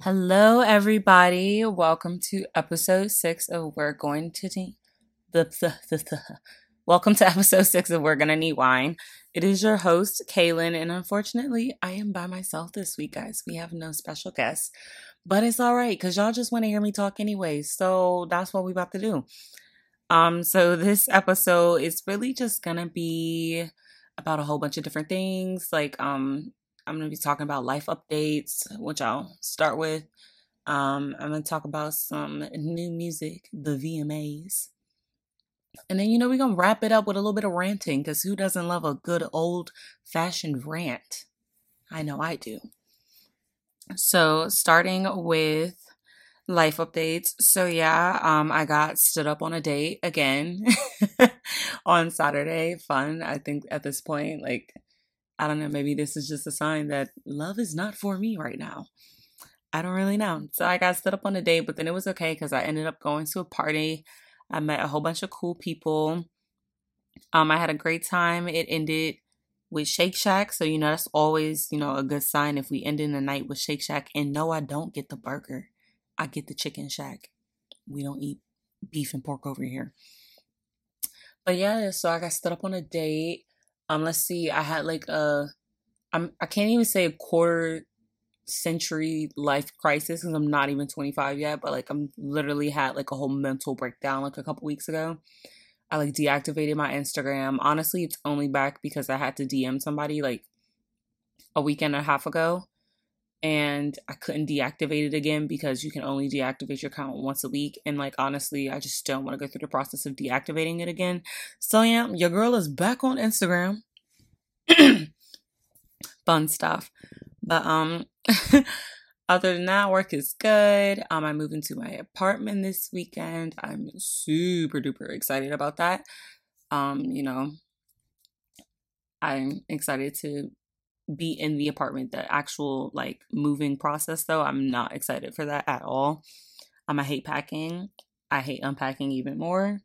Hello, everybody. Welcome to episode 6 of We're Gonna Need Wine. It is your host, Kaylin, and unfortunately, I am by myself this week, guys. We have no special guests, but it's all right, because y'all just want to hear me talk anyway, so that's what we're about to do. So this episode is really just gonna be about a whole bunch of different things. Like, I'm gonna be talking about life updates, which I'll start with. I'm gonna talk about some new music, the VMAs. And then, we're going to wrap it up with a little bit of ranting, because who doesn't love a good old-fashioned rant? I know I do. So, starting with life updates. So, I got stood up on a date again on Saturday. Fun, I think, at this point. Like, I don't know, maybe this is just a sign that love is not for me right now. I don't really know. So, I got stood up on a date, but then it was okay, because I ended up going to a party. I met a whole bunch of cool people. I had a great time. It ended with Shake Shack. So, that's always, a good sign if we end in the night with Shake Shack. And no, I don't get the burger. I get the chicken shack. We don't eat beef and pork over here. But yeah, so I got stood up on a date. Let's see. I had like I can't even say a quarter century life crisis, because I'm not even 25 yet, but like I'm literally had like a whole mental breakdown like a couple weeks ago. I like deactivated my Instagram. Honestly, it's only back because I had to DM somebody like a week and a half ago, and I couldn't deactivate it again because you can only deactivate your account once a week. And like, honestly, I just don't want to go through the process of deactivating it again. So yeah, your girl is back on Instagram. Fun stuff. But other than that, work is good. I moved into my apartment this weekend. I'm super duper excited about that. I'm excited to be in the apartment. The actual like moving process, though, I'm not excited for that at all. I hate packing. I hate unpacking even more.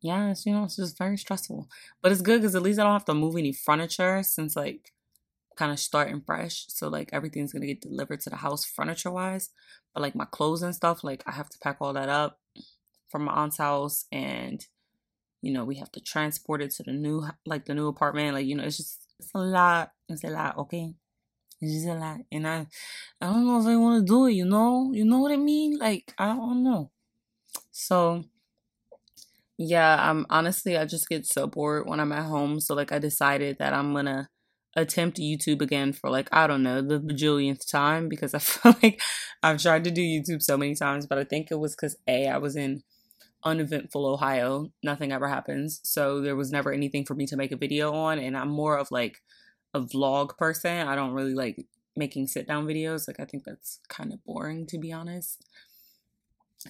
Yeah, it's just very stressful. But it's good because at least I don't have to move any furniture since like kind of starting fresh, so like everything's gonna get delivered to the house furniture wise, but like my clothes and stuff, like I have to pack all that up from my aunt's house, and we have to transport it to the new apartment. Like it's a lot. Okay, it's just a lot, and I don't know if I want to do it. You know what I mean? Like I don't know. So yeah, I'm honestly I just get so bored when I'm at home. So like I decided that I'm gonna attempt YouTube again for like, I don't know, the bajillionth time, because I feel like I've tried to do YouTube so many times, but I think it was because I was in uneventful Ohio. Nothing ever happens. So there was never anything for me to make a video on. And I'm more of like a vlog person. I don't really like making sit down videos. Like I think that's kind of boring, to be honest.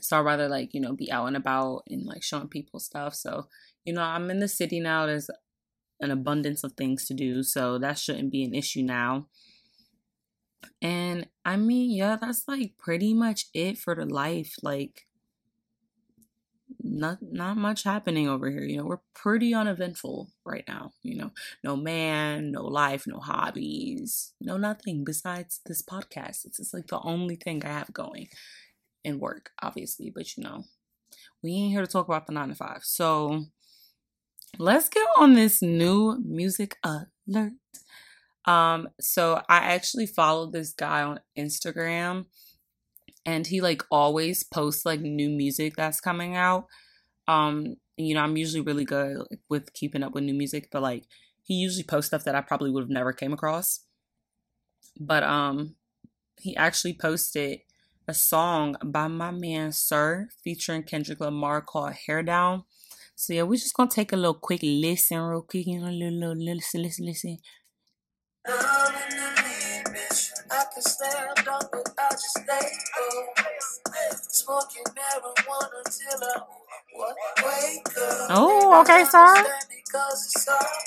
So I'd rather like, be out and about and like showing people stuff. So, I'm in the city now. There's an abundance of things to do, so that shouldn't be an issue now. And I mean, yeah, that's like pretty much it for the life. Like not much happening over here. We're pretty uneventful right now. No man, no life, no hobbies, no nothing besides this podcast. It's just like the only thing I have going, and work, obviously, but we ain't here to talk about the 9-to-5. So let's get on this new music alert. So I actually followed this guy on Instagram, and he like always posts like new music that's coming out. I'm usually really good with keeping up with new music, but like he usually posts stuff that I probably would have never came across. But he actually posted a song by my man Sir featuring Kendrick Lamar called Hair Down. So yeah, we're just gonna take a little quick listen, real quick, listen. I can stand up, but I just let go. Smoking marijuana till I wake up. Oh, okay, sir.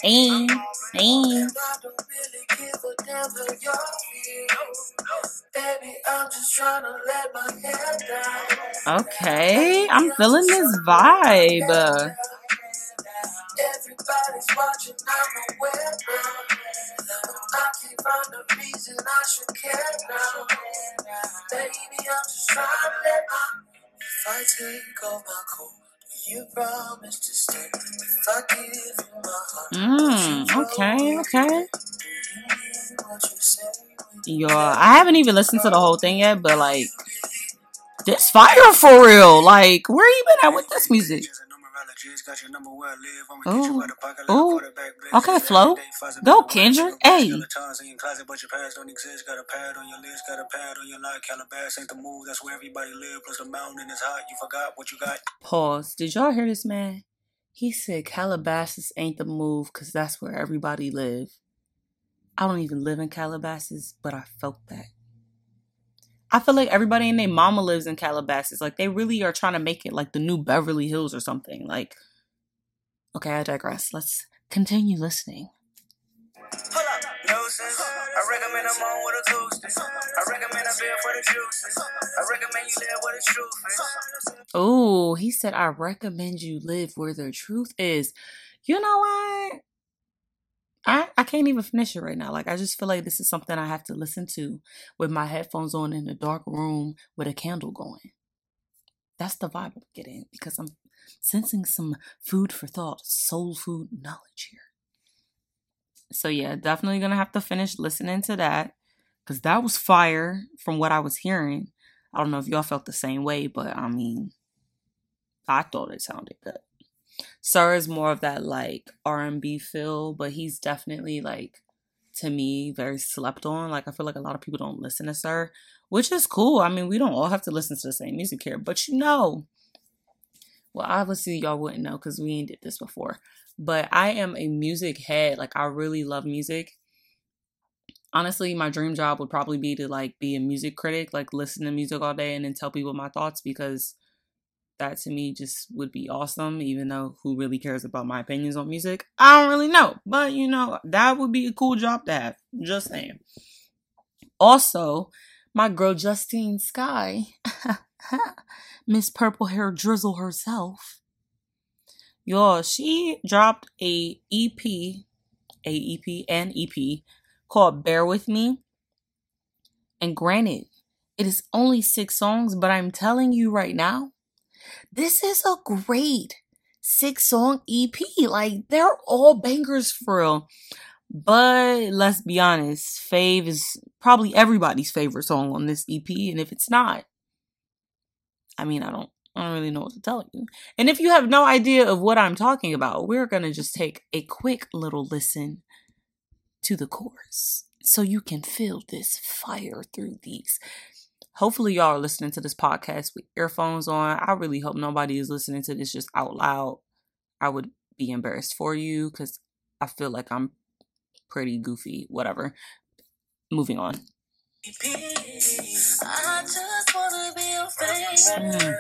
And I don't really give a damn how y'all feel. Baby, I'm just trying to let my hair down. Okay, I'm feeling this vibe. Everybody's watching, I'm aware now. I can't find a reason I should care now. Baby, I'm just trying to let my... If I take off my coat, you promise to stay. If I give you my heart... Okay. Yo, I haven't even listened to the whole thing yet, but like... This fire for real. Like, where you been at with this music? Oh, okay, Flo. Go, Kendrick. Hey. Pause. Did y'all hear this man? He said Calabasas ain't the move because that's where everybody live. I don't even live in Calabasas, but I felt that. I feel like everybody and their mama lives in Calabasas. Like, they really are trying to make it like the new Beverly Hills or something. Like, okay, I digress. Let's continue listening. Pull up, noses. I recommend I'm on with a toasty. I recommend I'm there for the juices. I recommend you live where the truth is. Oh, he said, I recommend you live where the truth is. You know what? I can't even finish it right now. Like, I just feel like this is something I have to listen to with my headphones on in a dark room with a candle going. That's the vibe I'm getting because I'm sensing some food for thought, soul food knowledge here. So yeah, definitely going to have to finish listening to that because that was fire from what I was hearing. I don't know if y'all felt the same way, but I mean, I thought it sounded good. Sir is more of that like R&B feel, but he's definitely like, to me, very slept on. Like, I feel like a lot of people don't listen to Sir, which is cool. I mean, we don't all have to listen to the same music here, but you know, well, obviously y'all wouldn't know because we ain't did this before, but I am a music head. Like, I really love music. Honestly, my dream job would probably be to like be a music critic, like listen to music all day and then tell people my thoughts, because that to me just would be awesome, even though who really cares about my opinions on music? I don't really know. But, you know, that would be a cool job to have. Just saying. Also, my girl Justine Skye, Miss Purple Hair Drizzle herself. Y'all, she dropped an EP called Bear With Me. And granted, it is only 6 songs, but I'm telling you right now, this is a great 6-song EP. Like, they're all bangers for real. But let's be honest, Fave is probably everybody's favorite song on this EP. And if it's not, I mean, I don't really know what to tell you. And if you have no idea of what I'm talking about, we're going to just take a quick little listen to the chorus so you can feel this fire through these. Hopefully y'all are listening to this podcast with earphones on. I really hope nobody is listening to this just out loud. I would be embarrassed for you because I feel like I'm pretty goofy. Whatever. Moving on. I just wanna be your favorite.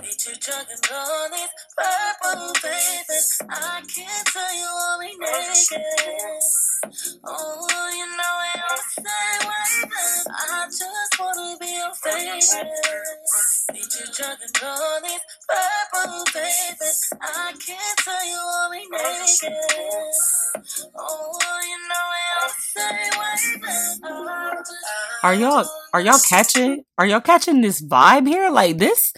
Need you drunk and all these purple papers. I can't tell you all we naked. Oh, you know it all the same way. I just wanna be your favorite. Need you drunk and all these purple papers. I can't tell you all we naked. Oh, you know it all the same way. Are y'all catching? Are y'all catching this vibe here? Like, this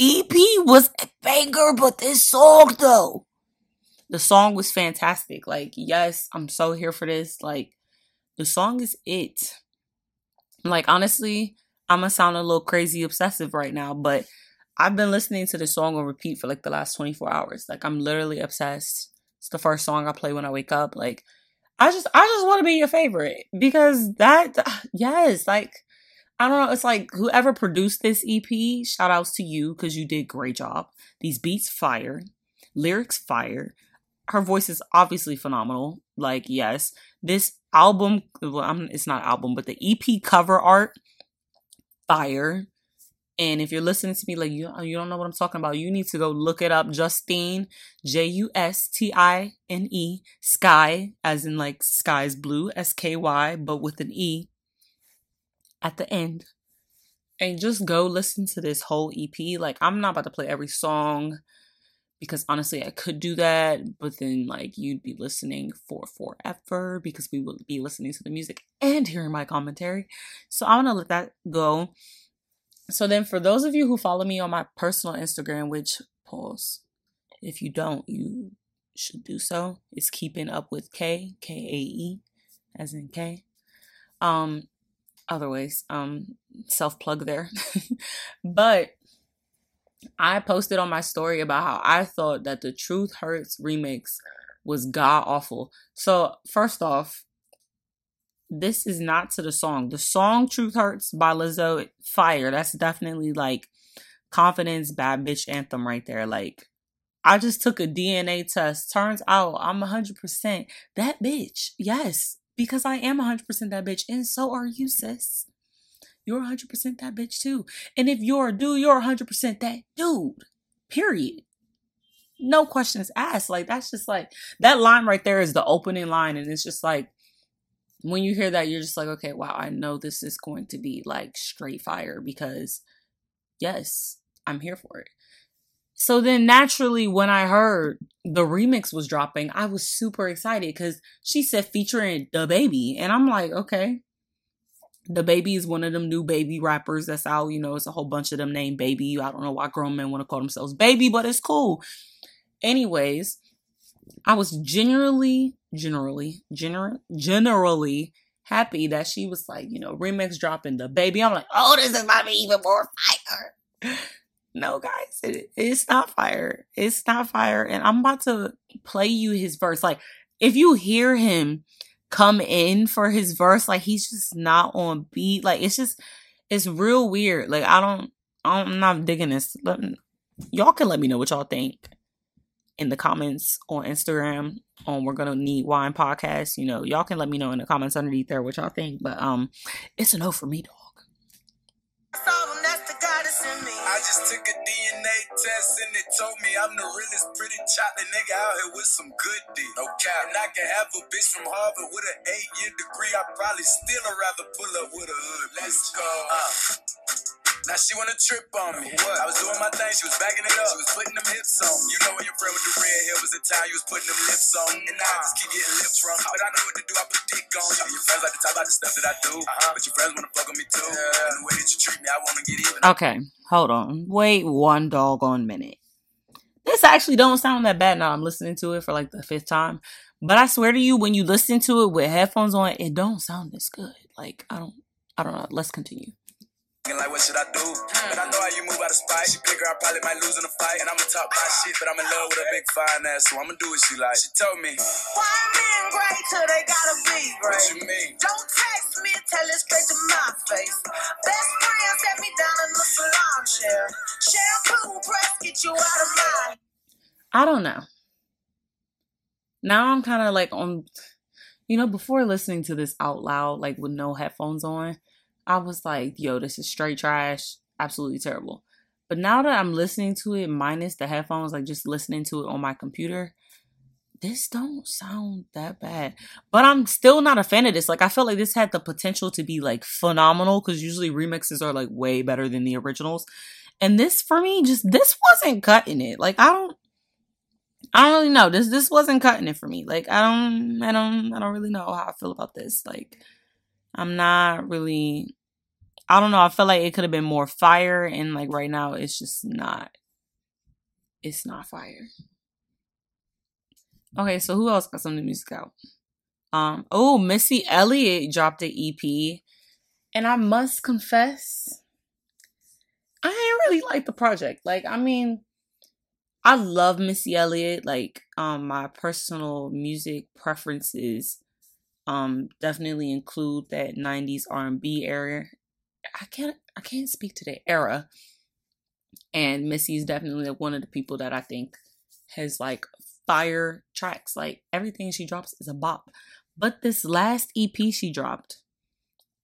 EP was a banger, but this song though, the song was fantastic. Like, yes, I'm so here for this. Like, the song is it. Like, honestly, I'm gonna sound a little crazy obsessive right now, but I've been listening to this song on repeat for like the last 24 hours. Like, I'm literally obsessed. It's the first song I play when I wake up. Like, I just want to be your favorite because that, yes, like, I don't know. It's like whoever produced this EP, shout outs to you because you did a great job. These beats fire, lyrics fire. Her voice is obviously phenomenal. Like, yes, this album, well, it's not album, but the EP cover art, fire. And if you're listening to me, like, you don't know what I'm talking about, you need to go look it up. Justine, Justine, Sky, as in like sky's blue, Sky, but with an E at the end. and just go listen to this whole EP. Like, I'm not about to play every song because honestly, I could do that, but then like you'd be listening for forever because we would be listening to the music and hearing my commentary. So I'm gonna let that go. So then for those of you who follow me on my personal Instagram, which pause, if you don't, you should do so. It's Keeping Up With K, K-A-E, as in K. Otherwise, self-plug there. But I posted on my story about how I thought that the Truth Hurts remix was god-awful. So first off, this is not to the song. The song Truth Hurts by Lizzo, fire. That's definitely like confidence, bad bitch anthem right there. Like, I just took a DNA test. Turns out I'm 100% that bitch. Yes, because I am 100% that bitch. And so are you, sis. You're 100% that bitch too. And if you're a dude, you're 100% that dude. Period. No questions asked. Like, that's just like, that line right there is the opening line. And it's just like, when you hear that, you're just like, okay, wow, I know this is going to be like straight fire because yes, I'm here for it. So then naturally, when I heard the remix was dropping, I was super excited because she said featuring DaBaby. And I'm like, okay, DaBaby is one of them new baby rappers. That's how, you know, it's a whole bunch of them named Baby. I don't know why grown men want to call themselves Baby, but it's cool. Anyways, I was generally happy that she was like, you know, remix dropping DaBaby. I'm like, oh, this is about to be even more fire. No, guys, it's not fire. It's not fire. And I'm about to play you his verse. Like, if you hear him come in for his verse, like, he's just not on beat. Like, it's just, it's real weird. Like, I'm not digging this. Y'all can let me know what y'all think in the comments on Instagram on We're Gonna Need Wine podcast. You know, y'all can let me know in the comments underneath there what y'all think. But it's a no for me, dog. I just took a DNA test and it told me I'm the realest pretty chocolate nigga out here with some good dick. No cap. And I can have a bitch from Harvard with an 8-year degree. I probably still rather pull up with a hood. Let's go. Now she wanna trip on me. What? I was doing my thing, she was backing it up. She was putting them hips on me. You know when your friend with the red hair was the time you was putting them lips on. And I just keep getting lips from. But I know what to do, I put dick on. Yeah, your friends like to talk about the stuff that I do. But your friends wanna fuck with me too. Yeah. And the way that you treat me, I wanna get even. Okay. Hold on. Wait one doggone minute. This actually don't sound that bad now. I'm listening to it for like the 5th time. But I swear to you, when you listen to it with headphones on, it don't sound this good. Like, I don't know. Let's continue. Like, what should I do? But I know how you move out of spite. She bigger, I probably might lose in a fight. And I'ma talk my shit, but I'm in love with a big fine ass, so I'ma do what she like. She told me, why men great till they gotta be great? What you mean? Don't text me, tell it straight to my face. Best friend set me down in the salon chair. Shampoo press, get you out of my. I don't know. Now I'm kind of like on, you know, before listening to this out loud, like with no headphones on, I was like, yo, this is straight trash. Absolutely terrible. But now that I'm listening to it minus the headphones, like just listening to it on my computer, this don't sound that bad. But I'm still not a fan of this. Like, I felt like this had the potential to be like phenomenal because usually remixes are like way better than the originals. And this for me, just this wasn't cutting it. Like, I don't really know. This wasn't cutting it for me. Like, I don't really know how I feel about this. Like, I'm not really, I don't know. I feel like it could have been more fire. And like right now, it's just not. It's not fire. Okay, so who else got some new music out? Missy Elliott dropped an EP. And I must confess, I didn't really like the project. Like, I mean, I love Missy Elliott. Like, my personal music preferences definitely include that 90s R&B era. I can't speak to the era. And Missy is definitely one of the people that I think has like fire tracks. Like, everything she drops is a bop. But this last EP she dropped,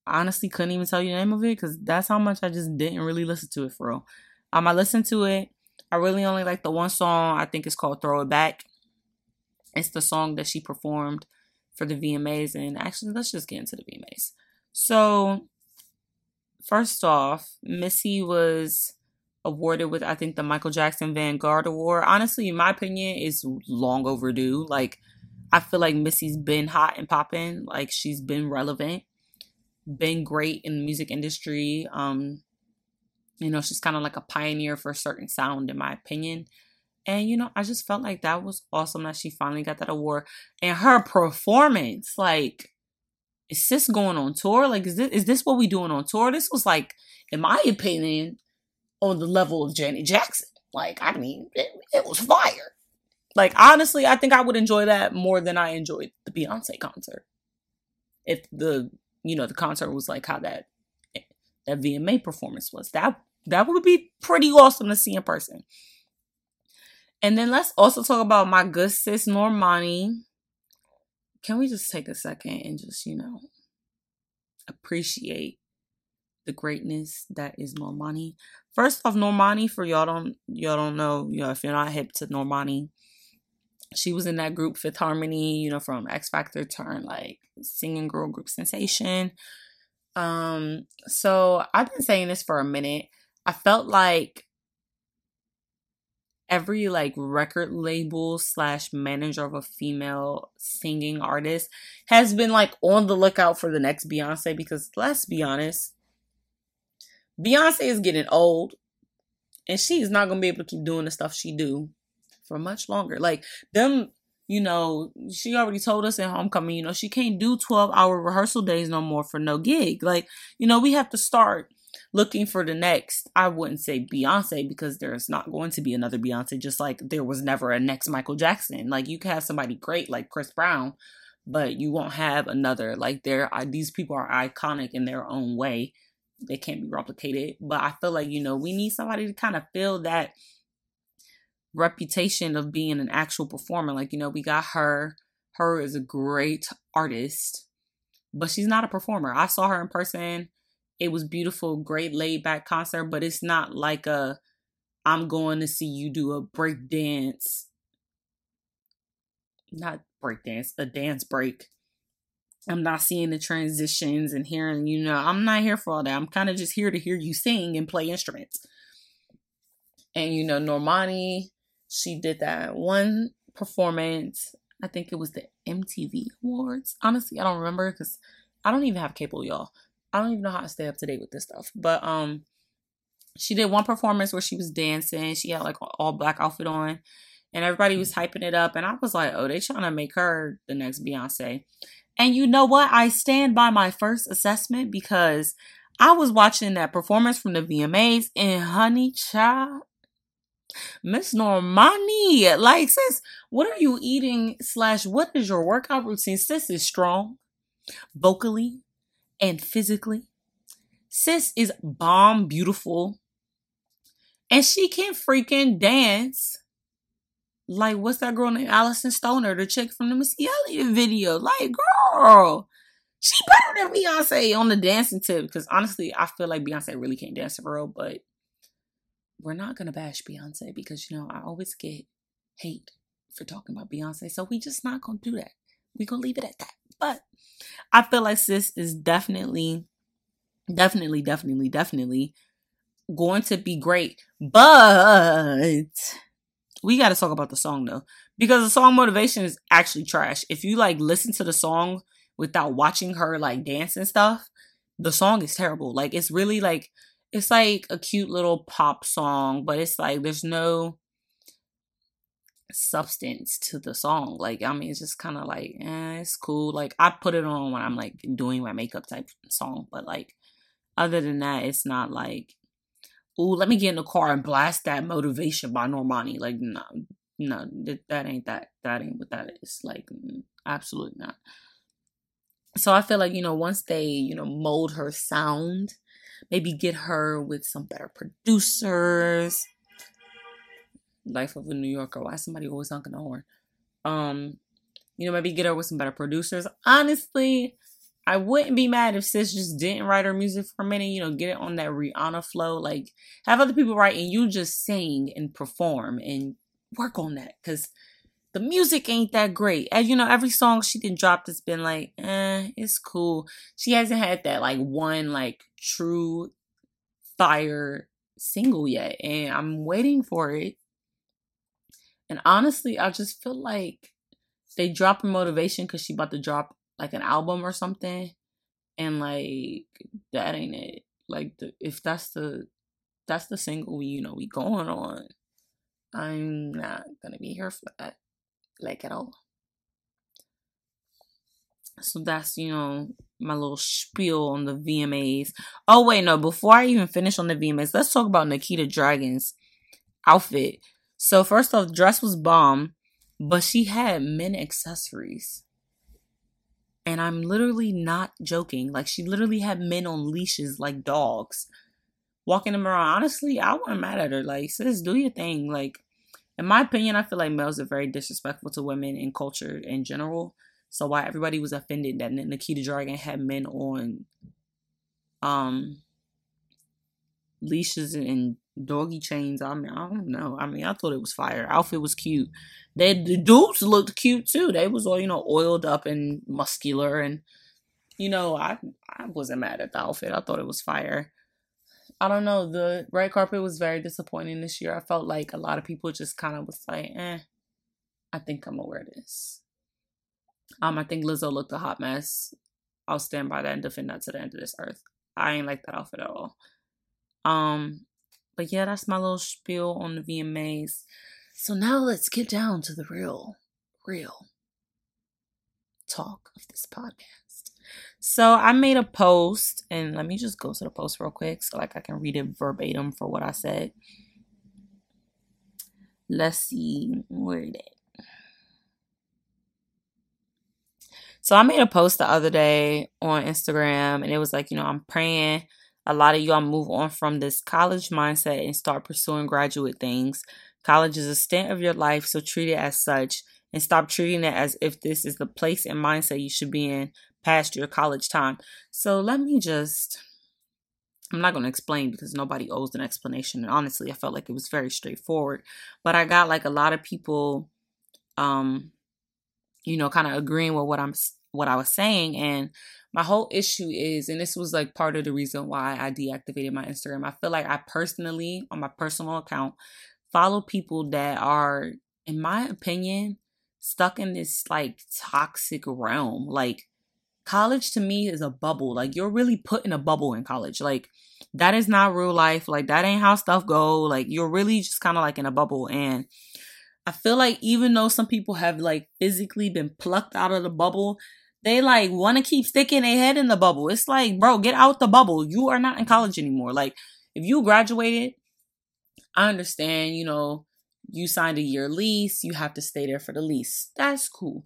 I honestly couldn't even tell you the name of it because that's how much I just didn't really listen to it for real. I listened to it. I really only like the one song. I think it's called Throw It Back. It's the song that she performed for the VMAs, and actually, let's just get into the VMAs. So, First off, Missy was awarded with, I think, the Michael Jackson Vanguard Award. Honestly, in my opinion, it's long overdue. Like, I feel like Missy's been hot and popping. Like, she's been relevant, been great in the music industry. You know, she's kind of like a pioneer for a certain sound, in my opinion. And, you know, I just felt like that was awesome that she finally got that award. And her performance, like, is this going on tour? Like, is this what we doing on tour? This was, like, in my opinion, on the level of Janet Jackson. Like, I mean, it was fire. Like, honestly, I think I would enjoy that more than I enjoyed the Beyoncé concert. If the, you know, the concert was like how that VMA performance was. That would be pretty awesome to see in person. And then let's also talk about my good sis, Normani. Can we just take a second and just, you know, appreciate the greatness that is Normani? First off, Normani, for y'all don't know, you know, if you're not hip to Normani, she was in that group Fifth Harmony, you know, from X Factor turned like singing girl group sensation. So I've been saying this for a minute. I felt like every like record label / manager of a female singing artist has been like on the lookout for the next Beyonce, because let's be honest, Beyonce is getting old and she's not gonna be able to keep doing the stuff she do for much longer. Like them, you know, she already told us in Homecoming, you know, she can't do 12-hour rehearsal days no more for no gig. Like, you know, we have to start looking for the next, I wouldn't say Beyonce, because there's not going to be another Beyonce, just like there was never a next Michael Jackson. Like, you can have somebody great like Chris Brown, but you won't have another. Like, these people are iconic in their own way. They can't be replicated. But I feel like, you know, we need somebody to kind of fill that reputation of being an actual performer. Like, you know, we got her. Her is a great artist, but she's not a performer. I saw her in person. It was beautiful, great laid back concert, but it's not like I'm going to see you do a break dance, not break dance, a dance break. I'm not seeing the transitions and hearing, you know, I'm not here for all that. I'm kind of just here to hear you sing and play instruments. And, you know, Normani, she did that one performance. I think it was the MTV Awards. Honestly, I don't remember because I don't even have cable, y'all. I don't even know how to stay up to date with this stuff. But she did one performance where she was dancing. She had like an all black outfit on and everybody was hyping it up. And I was like, oh, they trying to make her the next Beyonce. And you know what? I stand by my first assessment, because I was watching that performance from the VMAs and honey child, Miss Normani, like, sis, what are you eating / what is your workout routine? Sis is strong vocally and physically. Sis is bomb beautiful. And she can freaking dance. Like, what's that girl named Allison Stoner, the chick from the Missy Elliott video? Like, girl, she better than Beyonce on the dancing tip. Because honestly, I feel like Beyonce really can't dance for real. But we're not going to bash Beyonce because, you know, I always get hate for talking about Beyonce. So we just not going to do that. We're going to leave it at that. But I feel like sis is definitely going to be great. But we got to talk about the song, though, because the song Motivation is actually trash. If you like listen to the song without watching her like dance and stuff, the song is terrible. Like, it's really like, it's like a cute little pop song, but it's like there's no substance to the song. Like, I mean, it's just kind of like, it's cool. Like, I put it on when I'm like doing my makeup type song, but like other than that, it's not like, ooh, let me get in the car and blast that Motivation by Normani. Like, no, that ain't what that is. Like, absolutely not. So I feel like, you know, once they, you know, mold her sound, maybe get her with some better producers. Life of a New Yorker. Why is somebody always honking the horn? You know, maybe get her with some better producers. Honestly, I wouldn't be mad if sis just didn't write her music for a minute. You know, get it on that Rihanna flow. Like, have other people write and you just sing and perform and work on that. Because the music ain't that great. And, you know, every song she didn't drop has been like, it's cool. She hasn't had that, like, one, like, true fire single yet. And I'm waiting for it. And honestly, I just feel like they dropping Motivation because she about to drop, like, an album or something. And, like, that ain't it. Like, if that's the single we, you know, we going on, I'm not going to be here for that. Like, at all. So that's, you know, my little spiel on the VMAs. Oh, wait, no. Before I even finish on the VMAs, let's talk about Nikita Dragon's outfit. So, first off, the dress was bomb, but she had men accessories. And I'm literally not joking. Like, she literally had men on leashes like dogs walking them around. Honestly, I wasn't mad at her. Like, sis, do your thing. Like, in my opinion, I feel like males are very disrespectful to women in culture in general. So why everybody was offended that Nikita Dragon had men on leashes and doggy chains. I mean, I don't know. I mean, I thought it was fire. Outfit was cute. The dudes looked cute too. They was all, you know, oiled up and muscular, and, you know, I wasn't mad at the outfit. I thought it was fire. I don't know. The red carpet was very disappointing this year. I felt like a lot of people just kind of was like, I think I'm gonna wear this. I think Lizzo looked a hot mess. I'll stand by that and defend that to the end of this earth. I ain't like that outfit at all. But yeah, that's my little spiel on the VMAs. So now let's get down to the real talk of this podcast. So I made a post, and let me just go to the post real quick so, like, I can read it verbatim for what I said. Let's see, where it at? So I made a post the other day on Instagram, and it was like, you know, I'm praying a lot of y'all move on from this college mindset and start pursuing graduate things. College is a stint of your life, so treat it as such and stop treating it as if this is the place and mindset you should be in past your college time. So let me just, I'm not going to explain because nobody owes an explanation. And honestly, I felt like it was very straightforward, but I got, like, a lot of people, you know, kind of agreeing with what I was saying. And my whole issue is, and this was, like, part of the reason why I deactivated my Instagram. I feel like I personally, on my personal account, follow people that are, in my opinion, stuck in this, like, toxic realm. Like, college to me is a bubble. Like, you're really put in a bubble in college. Like, that is not real life. Like, that ain't how stuff go. Like, you're really just kind of, like, in a bubble. And I feel like even though some people have, like, physically been plucked out of the bubble, they, like, want to keep sticking their head in the bubble. It's like, bro, get out the bubble. You are not in college anymore. Like, if you graduated, I understand, you know, you signed a year lease. You have to stay there for the lease. That's cool.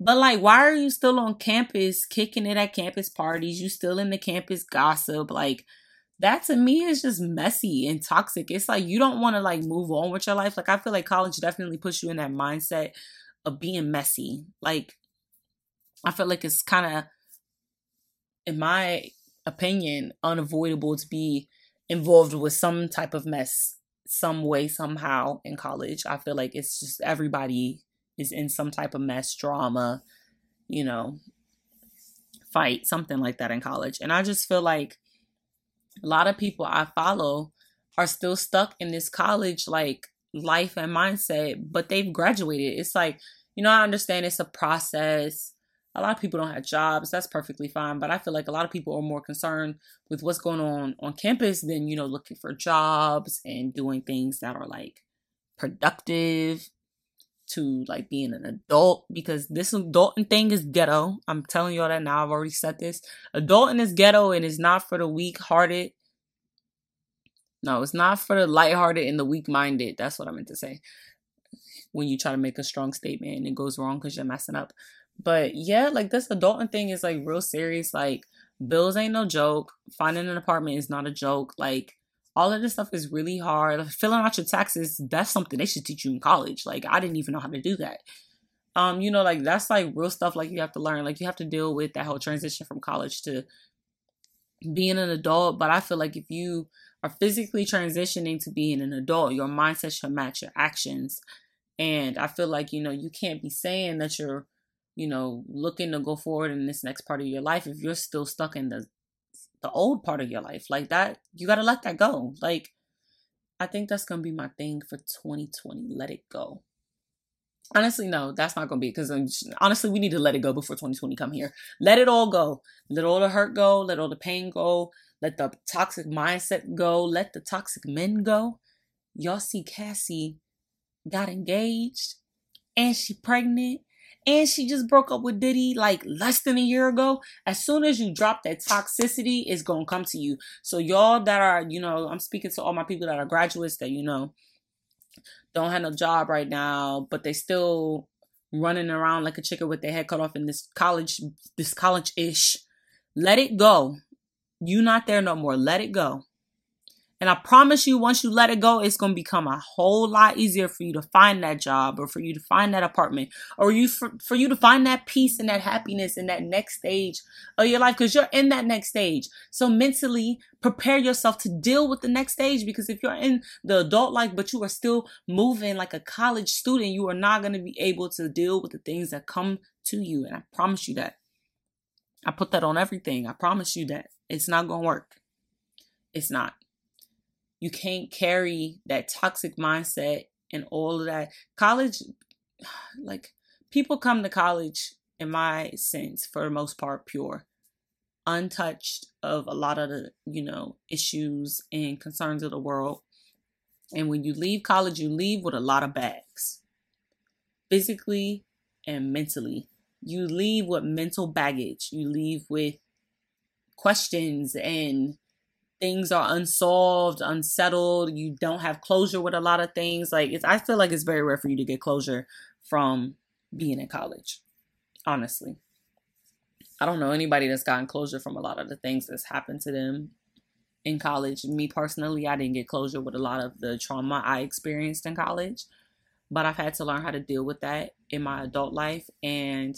But, like, why are you still on campus, kicking it at campus parties? You still in the campus gossip? Like, that to me is just messy and toxic. It's like, you don't want to, like, move on with your life. Like, I feel like college definitely puts you in that mindset of being messy. Like, I feel like it's kind of, in my opinion, unavoidable to be involved with some type of mess, some way, somehow in college. I feel like it's just everybody is in some type of mess, drama, you know, fight, something like that in college. And I just feel like a lot of people I follow are still stuck in this college, like, life and mindset, but they've graduated. It's like, you know, I understand it's a process. A lot of people don't have jobs. That's perfectly fine. But I feel like a lot of people are more concerned with what's going on campus than, you know, looking for jobs and doing things that are, like, productive to, like, being an adult, because this adulting thing is ghetto. I'm telling y'all that now. I've already said this. Adulting is ghetto, and it's not for the weak-hearted. No, it's not for the light-hearted and the weak-minded. That's what I meant to say. When you try to make a strong statement and it goes wrong because you're messing up. But yeah, like, this adulting thing is, like, real serious. Like, bills ain't no joke. Finding an apartment is not a joke. Like, all of this stuff is really hard. Like, filling out your taxes, that's something they should teach you in college. Like, I didn't even know how to do that. You know, like, that's, like, real stuff, like, you have to learn. Like, you have to deal with that whole transition from college to being an adult. But I feel like if you are physically transitioning to being an adult, your mindset should match your actions. And I feel like, you know, you can't be saying that you're, you know, looking to go forward in this next part of your life if you're still stuck in the old part of your life. Like that, you got to let that go. Like, I think that's going to be my thing for 2020. Let it go. Honestly, no, that's not going to be, because honestly, we need to let it go before 2020 come here. Let it all go. Let all the hurt go. Let all the pain go. Let the toxic mindset go. Let the toxic men go. Y'all see Cassie got engaged and she pregnant and she just broke up with Diddy like less than a year ago. As soon as you drop that toxicity, it's going to come to you. So y'all that are, you know, I'm speaking to all my people that are graduates that, you know, don't have no job right now, but they still running around like a chicken with their head cut off in this college-ish. Let it go. You not there no more. Let it go. And I promise you, once you let it go, it's going to become a whole lot easier for you to find that job, or for you to find that apartment, or for you to find that peace and that happiness in that next stage of your life, because you're in that next stage. So mentally prepare yourself to deal with the next stage, because if you're in the adult life but you are still moving like a college student, you are not going to be able to deal with the things that come to you. And I promise you that. I put that on everything. I promise you that. It's not going to work. It's not. You can't carry that toxic mindset and all of that. College, like, people come to college, in my sense, for the most part, pure, untouched of a lot of the, you know, issues and concerns of the world. And when you leave college, you leave with a lot of bags, physically and mentally. You leave with mental baggage. You leave with questions, and things are unsolved, unsettled. You don't have closure with a lot of things. Like, I feel like it's very rare for you to get closure from being in college. Honestly, I don't know anybody that's gotten closure from a lot of the things that's happened to them in college. Me personally, I didn't get closure with a lot of the trauma I experienced in college, but I've had to learn how to deal with that in my adult life. And,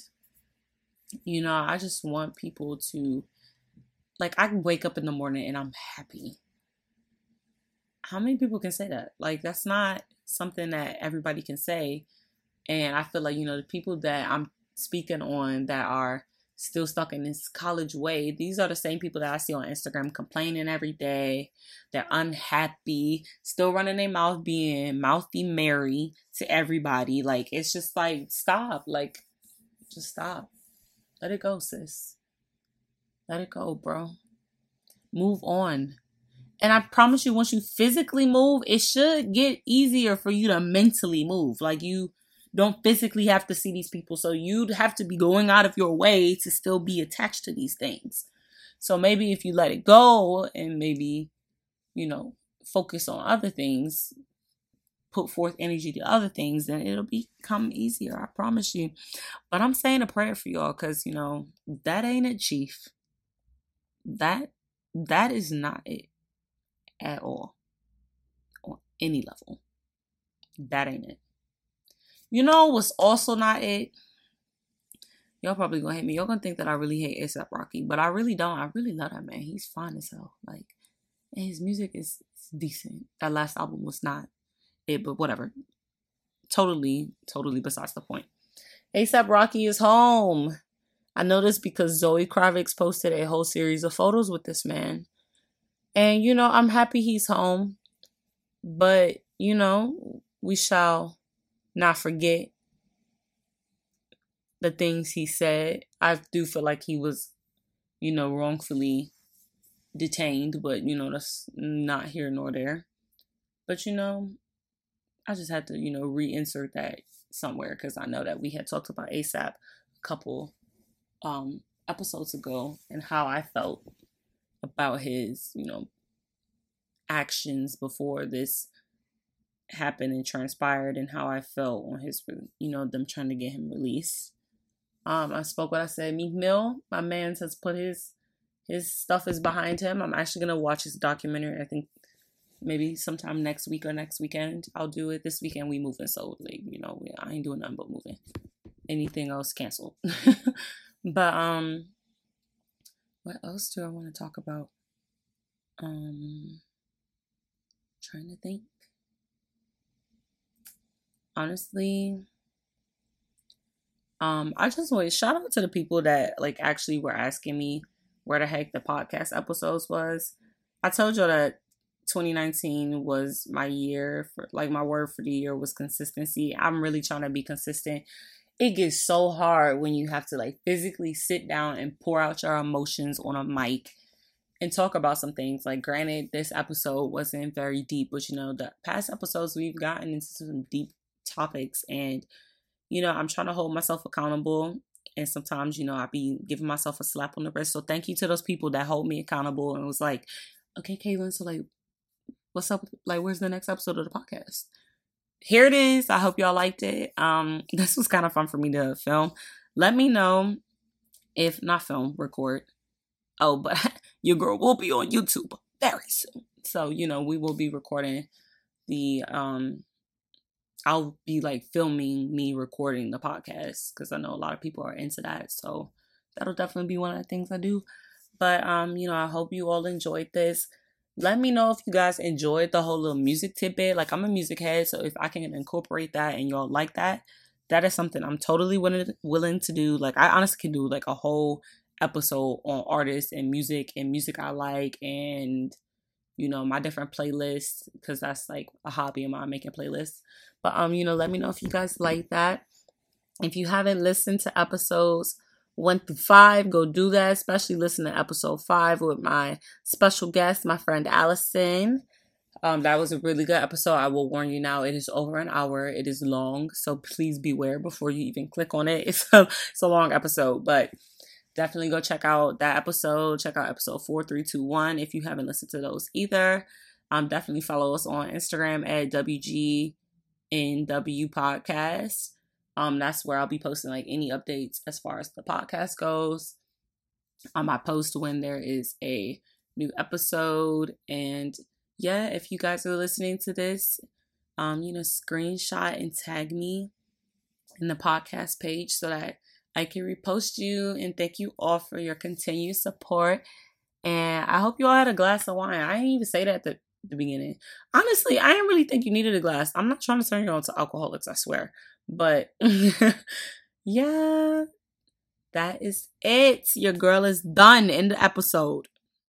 you know, I just want people to, like, I can wake up in the morning and I'm happy. How many people can say that? Like, that's not something that everybody can say. And I feel like, you know, the people that I'm speaking on that are still stuck in this college way, these are the same people that I see on Instagram complaining every day. They're unhappy, still running their mouth, being mouthy Mary to everybody. Like, it's just like, stop. Like, just stop. Let it go, sis. Let it go, bro. Move on. And I promise you, once you physically move, it should get easier for you to mentally move. Like, you don't physically have to see these people. So you'd have to be going out of your way to still be attached to these things. So maybe if you let it go and maybe, you know, focus on other things, put forth energy to other things, then it'll become easier. I promise you. But I'm saying a prayer for y'all, because, you know, that ain't it, chief. That is not it at all, on any level. That ain't it. You know what's also not it? Y'all probably gonna hate me. Y'all gonna think that I really hate A$AP Rocky, but I really don't. I really love that man. He's fine as hell. Like, and his music is decent. That last album was not it, but whatever. Totally besides the point. A$AP Rocky is home. I know this because Zoe Kravitz posted a whole series of photos with this man. And, you know, I'm happy he's home. But, you know, we shall not forget the things he said. I do feel like he was, you know, wrongfully detained. But, you know, that's not here nor there. But, you know, I just had to, you know, reinsert that somewhere. Because I know that we had talked about A$AP a couple episodes ago, and how I felt about his, you know, actions before this happened and transpired, and how I felt on his, you know, them trying to get him released. I spoke what I said. Meek Mill, my man, has put his stuff is behind him. I'm actually gonna watch his documentary. I think maybe sometime next week or next weekend I'll do it. This weekend we moving, so, like, you know, I ain't doing nothing but moving. Anything else canceled. But, what else do I want to talk about? Trying to think. honestly, I just want to shout out to the people that like actually were asking me where the heck the podcast episodes was. I told y'all that 2019 was my year for, like, my word for the year was consistency. I'm really trying to be consistent. It gets so hard when you have to like physically sit down and pour out your emotions on a mic and talk about some things. Like, granted, this episode wasn't very deep, but you know, the past episodes we've gotten into some deep topics, and you know, I'm trying to hold myself accountable. And sometimes, you know, I be giving myself a slap on the wrist. So thank you to those people that hold me accountable and was like, okay, Caitlin, so like, what's up? Like, where's the next episode of the podcast? Here it is. I hope y'all liked it. This was kind of fun for me to film. Let me know if not film, record. Oh, but your girl will be on YouTube very soon. So, you know, we will be recording the, I'll be like filming me recording the podcast, because I know a lot of people are into that. So that'll definitely be one of the things I do. But, you know, I hope you all enjoyed this. Let me know if you guys enjoyed the whole little music tidbit. Like, I'm a music head, so if I can incorporate that and y'all like that, that is something I'm totally willing to do. Like, I honestly can do like a whole episode on artists and music I like, and you know, my different playlists, because that's like a hobby of mine, making playlists. But you know, let me know if you guys like that. If you haven't listened to episodes 1 through 5, go do that. Especially listen to episode 5 with my special guest, my friend Allison. That was a really good episode. I will warn you now, it is over an hour. It is long, so please beware before you even click on it. It's a long episode, but definitely go check out that episode. Check out episode 4, 3, 2, 1 if you haven't listened to those either. Definitely follow us on Instagram at WGNW Podcast. That's where I'll be posting like any updates as far as the podcast goes. I post when there is a new episode. And yeah, if you guys are listening to this, you know, screenshot and tag me in the podcast page so that I can repost you. And thank you all for your continued support. And I hope you all had a glass of wine. I didn't even say that at the beginning. Honestly, I didn't really think you needed a glass. I'm not trying to turn you on to alcoholics, I swear. But yeah, that is it. Your girl is done in the episode.